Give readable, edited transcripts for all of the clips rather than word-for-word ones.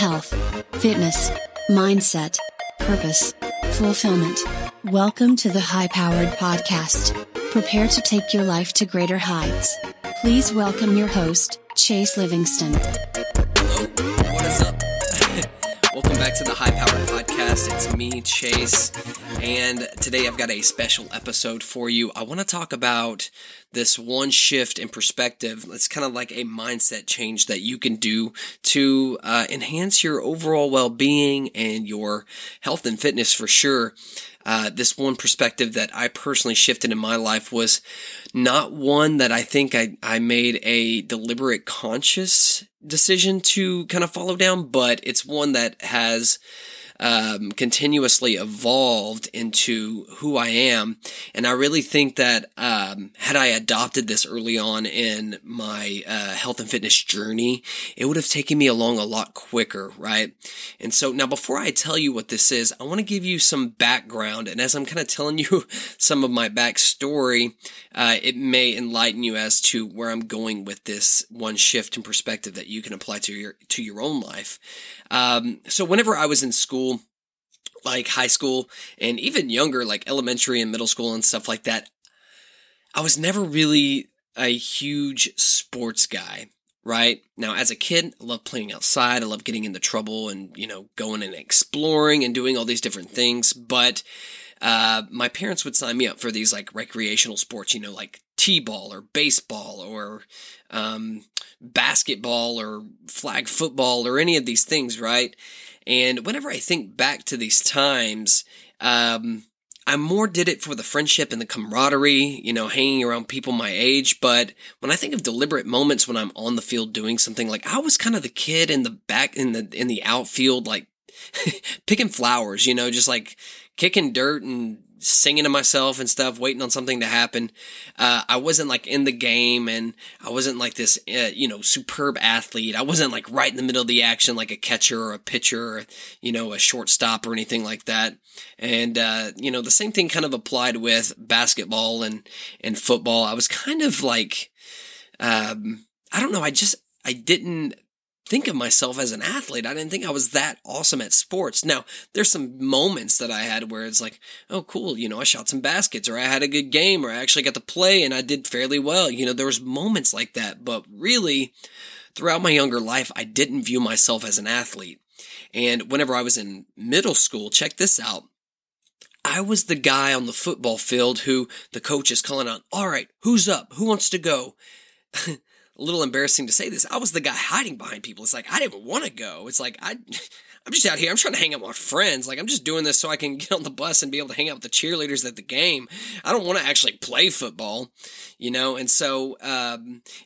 health, fitness, mindset, purpose, fulfillment. Welcome to the High Powered Podcast. Prepare to take your life to greater heights. Please welcome your host, Chase Livingston. Hello, what is up? Welcome back to the High Powered Podcast. It's me, Chase, and today I've got a special episode for you. I want to talk about this one shift in perspective. It's kind of like a mindset change that you can do to enhance your overall well-being and your health and fitness for sure. This one perspective that I personally shifted in my life was not one that I think I made a deliberate conscious decision to kind of follow down, but it's one that has continuously evolved into who I am. And I really think that had I adopted this early on in my health and fitness journey, it would have taken me along a lot quicker, right? And so now before I tell you what this is, I want to give you some background. And as I'm kind of telling you some of my backstory, it may enlighten you as to where I'm going with this one shift in perspective that you can apply to your own life. So whenever I was in school, like high school and even younger, like elementary and middle school and stuff like that, I was never really a huge sports guy, right? Now, as a kid, I loved playing outside. I loved getting into trouble and, you know, going and exploring and doing all these different things. But my parents would sign me up for these like recreational sports, you know, like t-ball or baseball or basketball or flag football or any of these things, right? And whenever I think back to these times, I more did it for the friendship and the camaraderie, you know, hanging around people my age. But when I think of deliberate moments when I'm on the field doing something, like I was kind of the kid in the back in the outfield, like picking flowers, you know, just like kicking dirt and singing to myself and stuff, waiting on something to happen. I wasn't like in the game, and I wasn't like this, you know, superb athlete. I wasn't like right in the middle of the action like a catcher or a pitcher or, you know, a shortstop or anything like that. And, you know, the same thing kind of applied with basketball and football. I was kind of like, I don't know. I didn't think of myself as an athlete. I didn't think I was that awesome at sports. Now, there's some moments that I had where it's like, oh, cool, you know, I shot some baskets, or I had a good game, or I actually got to play and I did fairly well. You know, there was moments like that, but really throughout my younger life, I didn't view myself as an athlete. And whenever I was in middle school, check this out, I was the guy on the football field who the coach is calling out, all right, who's up? Who wants to go? A little embarrassing to say this. I was the guy hiding behind people. It's like, I didn't want to go. It's like, I'm just out here. I'm trying to hang out with my friends. Like, I'm just doing this so I can get on the bus and be able to hang out with the cheerleaders at the game. I don't want to actually play football, you know? And so,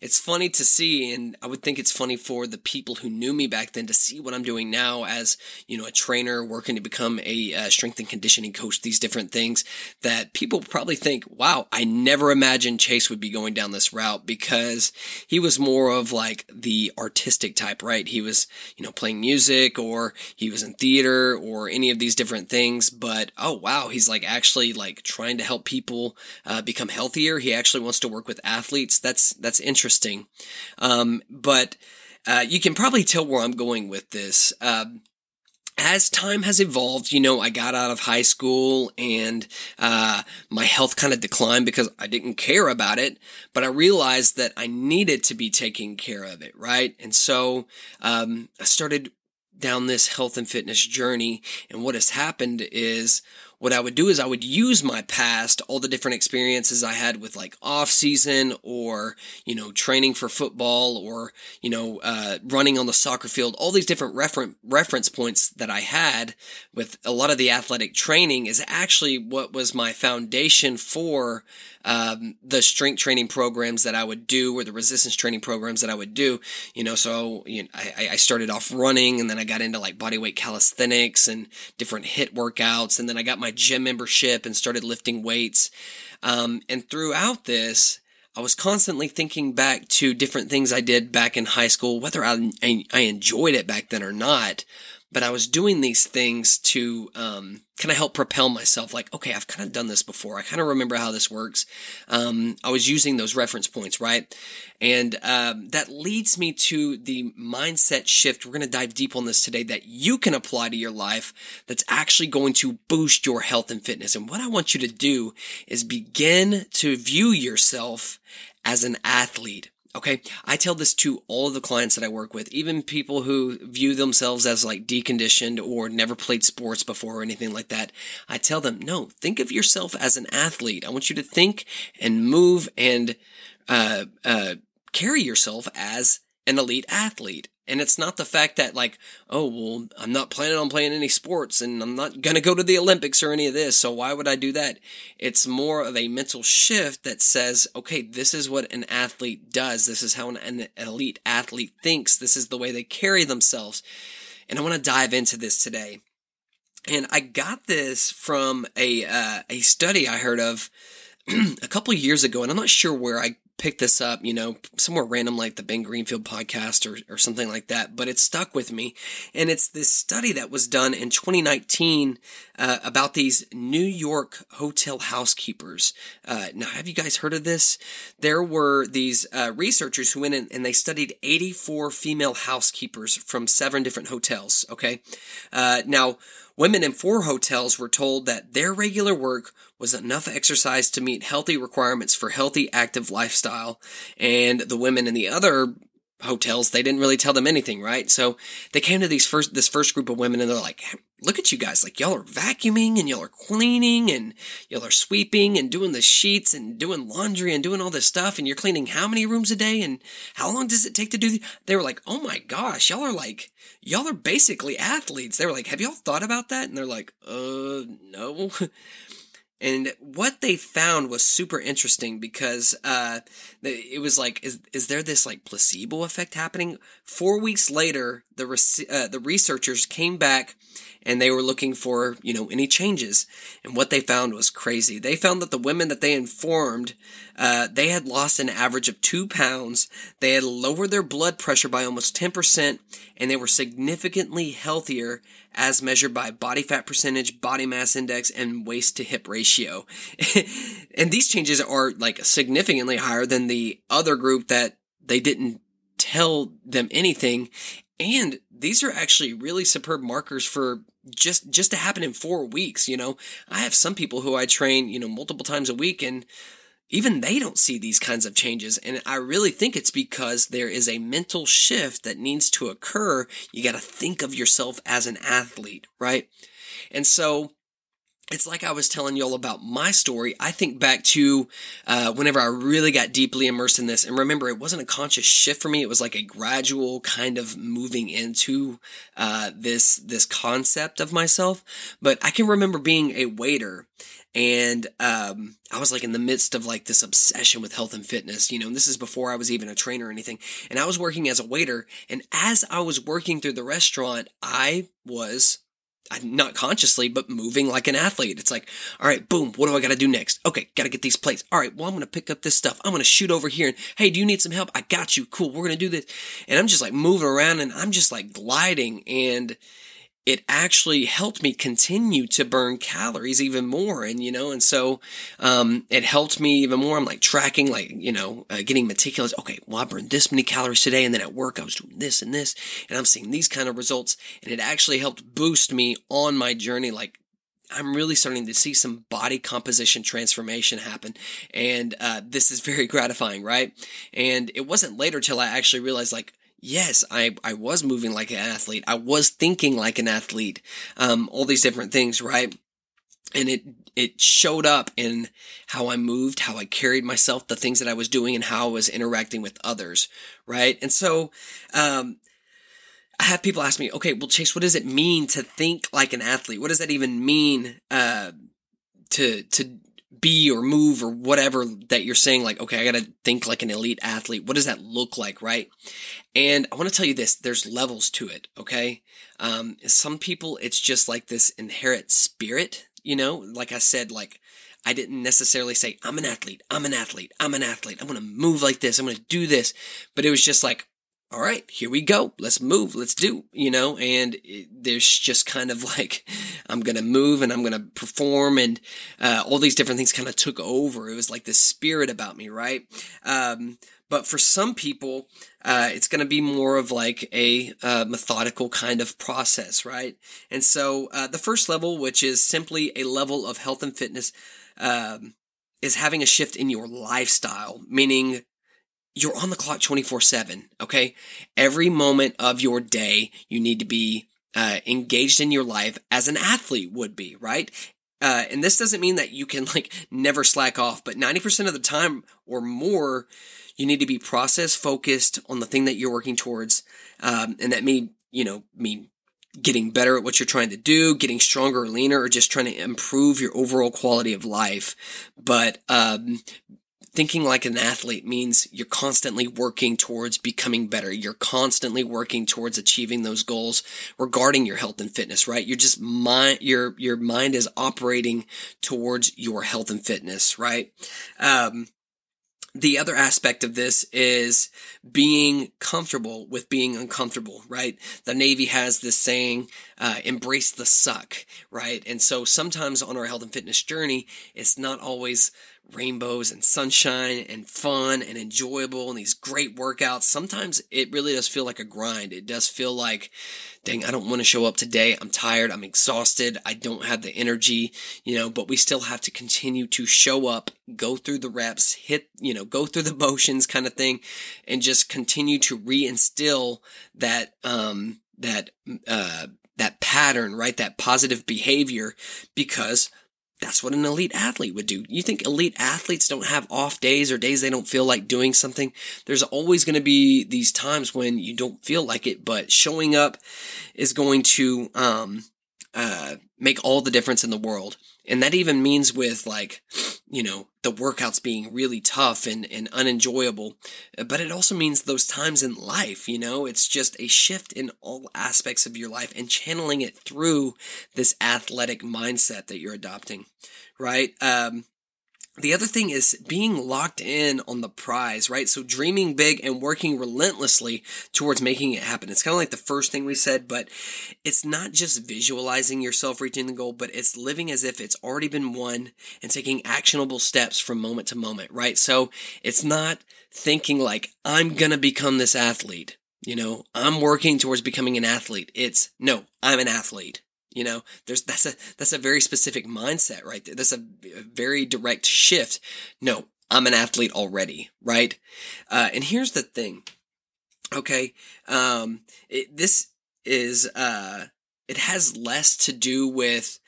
it's funny to see, and I would think it's funny for the people who knew me back then to see what I'm doing now as, you know, a trainer working to become a strength and conditioning coach, these different things that people probably think, wow, I never imagined Chase would be going down this route, because he was more of like the artistic type, right? He was, you know, playing music, or he was in theater or any of these different things, but oh wow, he's like actually like trying to help people become healthier. He actually wants to work with athletes. That's interesting. But you can probably tell where I'm going with this. As time has evolved, you know, I got out of high school and my health kind of declined because I didn't care about it, but I realized that I needed to be taking care of it, right? And so I started down this health and fitness journey. And what has happened is what I would do is I would use my past, all the different experiences I had with like off season or, you know, training for football or, you know, running on the soccer field, all these different reference points that I had with a lot of the athletic training is actually what was my foundation for the strength training programs that I would do or the resistance training programs that I would do, you know. So you know, I started off running, and then I got into like bodyweight calisthenics and different HIIT workouts, and then I got my gym membership and started lifting weights. And throughout this, I was constantly thinking back to different things I did back in high school, whether I enjoyed it back then or not. But I was doing these things to kind of help propel myself. Like, okay, I've kind of done this before. I kind of remember how this works. I was using those reference points, right? And that leads me to the mindset shift. We're going to dive deep on this today that you can apply to your life that's actually going to boost your health and fitness. And what I want you to do is begin to view yourself as an athlete. Okay, I tell this to all of the clients that I work with, even people who view themselves as like deconditioned or never played sports before or anything like that. I tell them, no, think of yourself as an athlete. I want you to think and move and carry yourself as an elite athlete. And it's not the fact that like, oh, well, I'm not planning on playing any sports and I'm not going to go to the Olympics or any of this, so why would I do that? It's more of a mental shift that says, okay, this is what an athlete does. This is how an elite athlete thinks. This is the way they carry themselves. And I want to dive into this today. And I got this from a study I heard of a couple years ago, and I'm not sure where I pick this up, you know, somewhere random like the Ben Greenfield podcast or something like that, but it stuck with me. And it's this study that was done in 2019 about these New York hotel housekeepers. Now, have you guys heard of this? There were these researchers who went in and they studied 84 female housekeepers from 7 different hotels, okay? Now, women in 4 hotels were told that their regular work was enough exercise to meet healthy requirements for healthy, active lifestyle. And the women in the other hotels, they didn't really tell them anything, right? So they came to these first group of women and they're like, look at you guys, like y'all are vacuuming and y'all are cleaning and y'all are sweeping and doing the sheets and doing laundry and doing all this stuff. And you're cleaning how many rooms a day and how long does it take to do this? They were like, oh my gosh, y'all are basically athletes. They were like, have y'all thought about that? And they're like, no. And what they found was super interesting because it was like, is there this like placebo effect happening? 4 weeks later, the researchers came back and they were looking for, you know, any changes. And what they found was crazy. They found that the women that they informed, they had lost an average of 2 pounds. They had lowered their blood pressure by almost 10%, and they were significantly healthier as measured by body fat percentage, body mass index, and waist to hip ratio. And these changes are like significantly higher than the other group that they didn't tell them anything. And these are actually really superb markers for just to happen in 4 weeks. You know, I have some people who I train, you know, multiple times a week, and even they don't see these kinds of changes. And I really think it's because there is a mental shift that needs to occur. You got to think of yourself as an athlete, right? And so it's like I was telling y'all about my story. I think back to whenever I really got deeply immersed in this. And remember, it wasn't a conscious shift for me. It was like a gradual kind of moving into this concept of myself. But I can remember being a waiter. And I was like in the midst of like this obsession with health and fitness, you know, and this is before I was even a trainer or anything. And I was working as a waiter. And as I was working through the restaurant, I was not consciously, but moving like an athlete. It's like, all right, boom, what do I got to do next? Okay, got to get these plates. All right, well, I'm going to pick up this stuff. I'm going to shoot over here. And hey, do you need some help? I got you. Cool, we're going to do this. And I'm just like moving around and I'm just like gliding. And it actually helped me continue to burn calories even more. And, you know, and so, it helped me even more. I'm like tracking, like, you know, getting meticulous. Okay, well, I burned this many calories today. And then at work, I was doing this and this, and I'm seeing these kind of results. And it actually helped boost me on my journey. Like, I'm really starting to see some body composition transformation happen. And, this is very gratifying, right? And it wasn't later till I actually realized, like, yes, I was moving like an athlete. I was thinking like an athlete. All these different things, right? And it showed up in how I moved, how I carried myself, the things that I was doing, and how I was interacting with others, right? And so, I have people ask me, okay, well, Chase, what does it mean to think like an athlete? What does that even mean, to be or move or whatever that you're saying, like, okay, I got to think like an elite athlete. What does that look like, right? And I want to tell you this, there's levels to it, okay? Some people, it's just like this inherent spirit, you know? Like I said, like, I didn't necessarily say, I'm an athlete, I'm an athlete, I'm an athlete. I'm going to move like this, I'm going to do this. But it was just like, all right, here we go. Let's move. Let's do, you know, and there's just kind of like, I'm going to move and I'm going to perform, and all these different things kind of took over. It was like this spirit about me, right? But for some people, it's going to be more of like a methodical kind of process, right? And so the first level, which is simply a level of health and fitness, is having a shift in your lifestyle, meaning you're on the clock 24/7, okay? Every moment of your day, you need to be engaged in your life as an athlete would be, right? And this doesn't mean that you can like never slack off, but 90% of the time or more, you need to be process focused on the thing that you're working towards. And that may, you know, mean getting better at what you're trying to do, getting stronger or leaner, or just trying to improve your overall quality of life. But, thinking like an athlete means you're constantly working towards becoming better. You're constantly working towards achieving those goals regarding your health and fitness, right? You're just your mind is operating towards your health and fitness, right? The other aspect of this is being comfortable with being uncomfortable, right? The Navy has this saying, embrace the suck, right? And so sometimes on our health and fitness journey, it's not always rainbows and sunshine and fun and enjoyable and these great workouts. Sometimes it really does feel like a grind. It does feel like, dang, I don't want to show up today. I'm tired. I'm exhausted. I don't have the energy, you know, but we still have to continue to show up, go through the reps, go through the motions kind of thing, and just continue to reinstill that, that pattern, right? That positive behavior, because that's what an elite athlete would do. You think elite athletes don't have off days or days they don't feel like doing something? There's always going to be these times when you don't feel like it, but showing up is going to make all the difference in the world. And that even means with like, you know, the workouts being really tough and unenjoyable, but it also means those times in life, you know, it's just a shift in all aspects of your life and channeling it through this athletic mindset that you're adopting, right? The other thing is being locked in on the prize, right? So dreaming big and working relentlessly towards making it happen. It's kind of like the first thing we said, but it's not just visualizing yourself reaching the goal, but it's living as if it's already been won and taking actionable steps from moment to moment, right? So it's not thinking like, I'm going to become this athlete, you know, I'm working towards becoming an athlete. It's no, I'm an athlete. You know, that's a very specific mindset right there. That's a very direct shift. No, I'm an athlete already, right? And here's the thing. Okay. It has less to do with,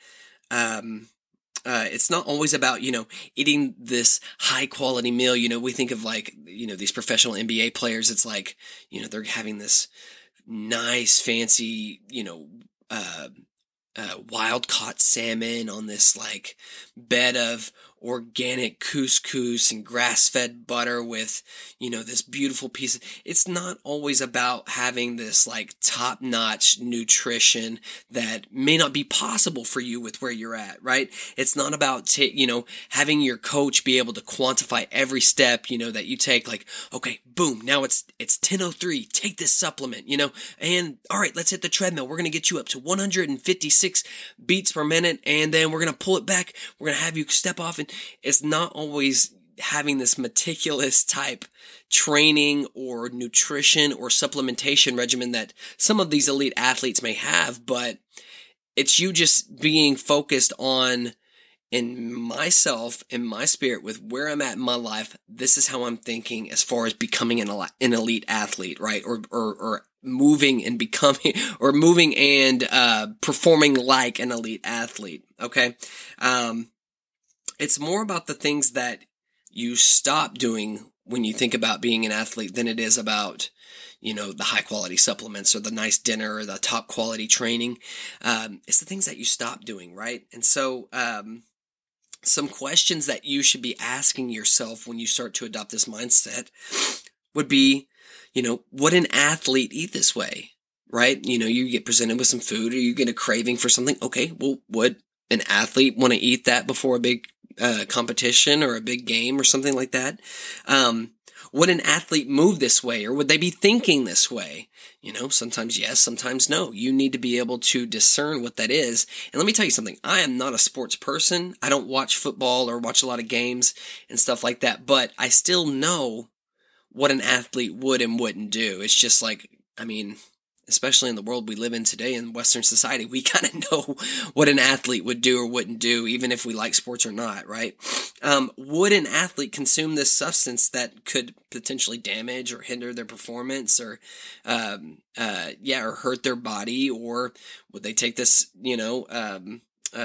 it's not always about, you know, eating this high quality meal. You know, we think of like, you know, these professional NBA players, it's like, you know, they're having this nice, fancy, you know, wild caught salmon on this like bed of organic couscous and grass fed butter with, you know, this beautiful piece. It's not always about having this like top notch nutrition that may not be possible for you with where you're at, right? It's not about, having your coach be able to quantify every step, you know, that you take, like, okay, boom, now it's 10:03, take this supplement, you know, and all right, let's hit the treadmill. We're going to get you up to 156 beats per minute. And then we're going to pull it back. We're going to have you step off. And it's not always having this meticulous type training or nutrition or supplementation regimen that some of these elite athletes may have, but it's you just being focused on, in myself, in my spirit, with where I'm at in my life. This is how I'm thinking as far as becoming an elite athlete, right? Or moving and becoming, or moving and performing like an elite athlete. Okay. It's more about the things that you stop doing when you think about being an athlete than it is about, you know, the high quality supplements or the nice dinner or the top quality training. It's the things that you stop doing, right? And so, some questions that you should be asking yourself when you start to adopt this mindset would be, you know, would an athlete eat this way, right? You know, you get presented with some food or you get a craving for something. Okay, well, would an athlete want to eat that before a big competition or a big game or something like that? Would an athlete move this way, or would they be thinking this way? You know, sometimes yes, sometimes no. You need to be able to discern what that is. And let me tell you something. I am not a sports person. I don't watch football or watch a lot of games and stuff like that, but I still know what an athlete would and wouldn't do. It's just like, I mean, especially in the world we live in today in Western society, we kind of know what an athlete would do or wouldn't do, even if we like sports or not, right? Would an athlete consume this substance that could potentially damage or hinder their performance or hurt their body? Or would they take this,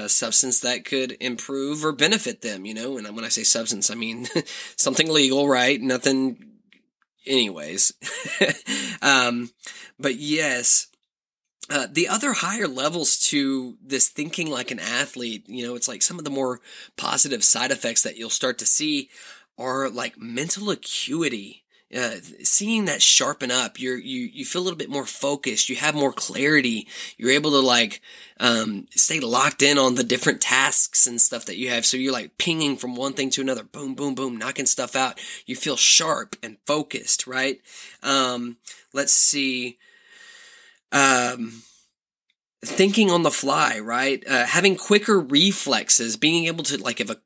substance that could improve or benefit them, you know? And when I say substance, I mean something legal, right? Nothing... Anyways, but yes, the other higher levels to this thinking like an athlete, you know, it's like some of the more positive side effects that you'll start to see are like mental acuity. Seeing that sharpen up, you feel a little bit more focused. You have more clarity. You're able to stay locked in on the different tasks and stuff that you have. So you're like pinging from one thing to another, boom, boom, boom, knocking stuff out. You feel sharp and focused, right? Let's see. Thinking on the fly, right? Having quicker reflexes, being able to if a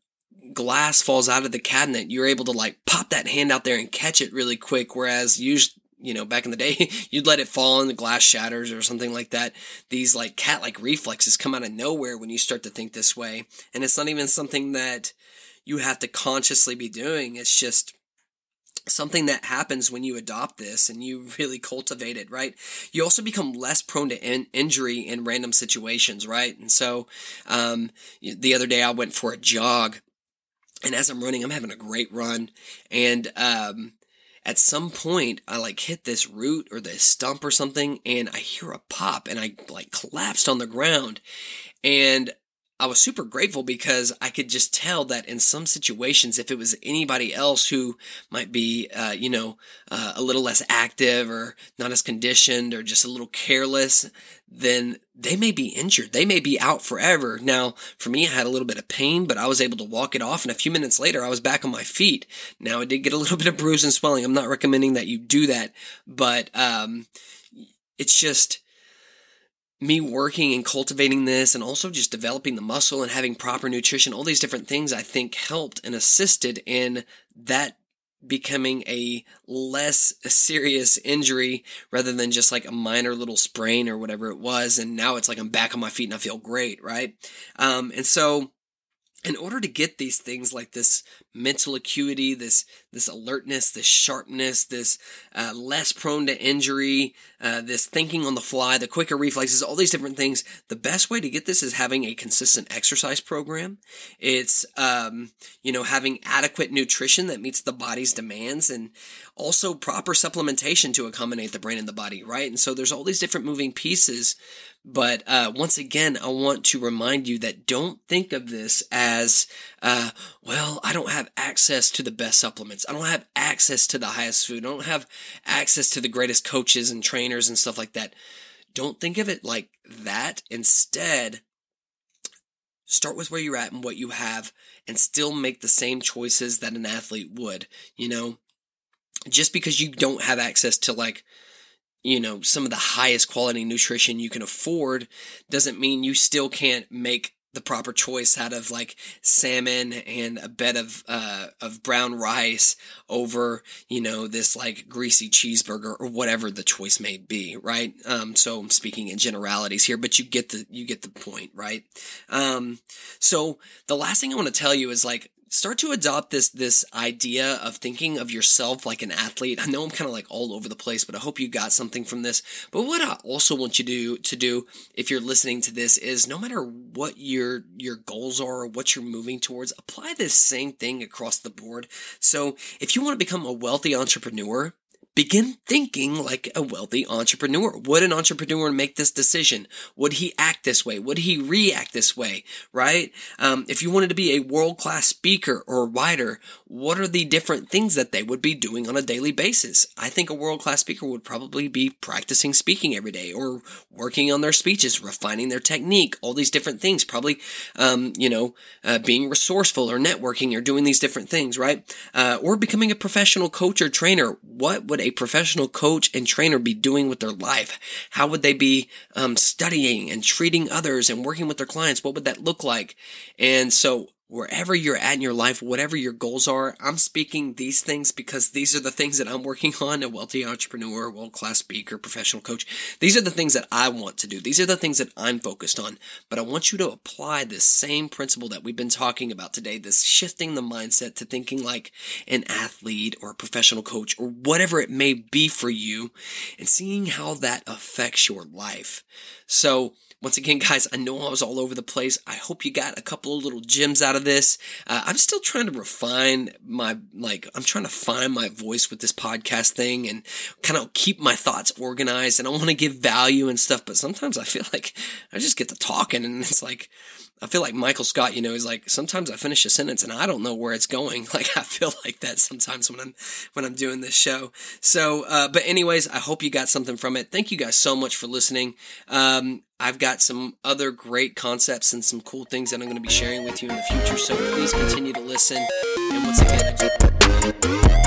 glass falls out of the cabinet, you're able to pop that hand out there and catch it really quick. Whereas usually, back in the day, you'd let it fall and the glass shatters or something like that. These cat-like reflexes come out of nowhere when you start to think this way. And it's not even something that you have to consciously be doing. It's just something that happens when you adopt this and you really cultivate it, right? You also become less prone to injury in random situations, right? And so, the other day I went for a jog. And as I'm running, I'm having a great run. And at some point, I hit this root or this stump or something, and I hear a pop, and I collapsed on the ground. And I was super grateful because I could just tell that in some situations, if it was anybody else who might be, a little less active or not as conditioned or just a little careless, then they may be injured. They may be out forever. Now, for me, I had a little bit of pain, but I was able to walk it off. And a few minutes later, I was back on my feet. Now, I did get a little bit of bruise and swelling. I'm not recommending that you do that, but it's just... me working and cultivating this and also just developing the muscle and having proper nutrition, all these different things I think helped and assisted in that becoming a less serious injury rather than just a minor little sprain or whatever it was. And now it's I'm back on my feet and I feel great, right? And so in order to get these things like this mental acuity, this alertness, this sharpness, this less prone to injury, this thinking on the fly, the quicker reflexes, all these different things, the best way to get this is having a consistent exercise program. It's having adequate nutrition that meets the body's demands and also proper supplementation to accommodate the brain and the body, right? And so there's all these different moving pieces. But once again, I want to remind you that don't think of this as, I don't have access to the best supplements. I don't have access to the highest food. I don't have access to the greatest coaches and trainers and stuff like that. Don't think of it like that. Instead, start with where you're at and what you have and still make the same choices that an athlete would, Just because you don't have access to some of the highest quality nutrition you can afford doesn't mean you still can't make the proper choice out of salmon and a bed of brown rice over, this greasy cheeseburger or whatever the choice may be. Right. So I'm speaking in generalities here, but you get the point. Right. So the last thing I want to tell you is start to adopt this idea of thinking of yourself like an athlete. I know I'm kind of all over the place, but I hope you got something from this. But what I also want you to do if you're listening to this is no matter what your goals are or what you're moving towards, apply this same thing across the board. So if you want to become a wealthy entrepreneur, Begin thinking like a wealthy entrepreneur. Would an entrepreneur make this decision? Would he act this way? Would he react this way? Right? If you wanted to be a world-class speaker or writer, what are the different things that they would be doing on a daily basis? I think a world-class speaker would probably be practicing speaking every day or working on their speeches, refining their technique, all these different things, probably, being resourceful or networking or doing these different things, right? Or becoming a professional coach or trainer. What would a professional coach and trainer be doing with their life? How would they be studying and treating others and working with their clients? What would that look like? And so wherever you're at in your life, whatever your goals are, I'm speaking these things because these are the things that I'm working on, a wealthy entrepreneur, world-class speaker, professional coach. These are the things that I want to do. These are the things that I'm focused on. But I want you to apply this same principle that we've been talking about today, this shifting the mindset to thinking like an athlete or a professional coach or whatever it may be for you and seeing how that affects your life. So once again, guys, I know I was all over the place. I hope you got a couple of little gems out of this. I'm still trying to refine my, I'm trying to find my voice with this podcast thing and kind of keep my thoughts organized. And I want to give value and stuff, but sometimes I feel like I just get to talking and it's like, I feel like Michael Scott, he's like, sometimes I finish a sentence and I don't know where it's going. Like, I feel like that sometimes when I'm doing this show. So, but anyways, I hope you got something from it. Thank you guys so much for listening. I've got some other great concepts and some cool things that I'm going to be sharing with you in the future. So please continue to listen. And once again,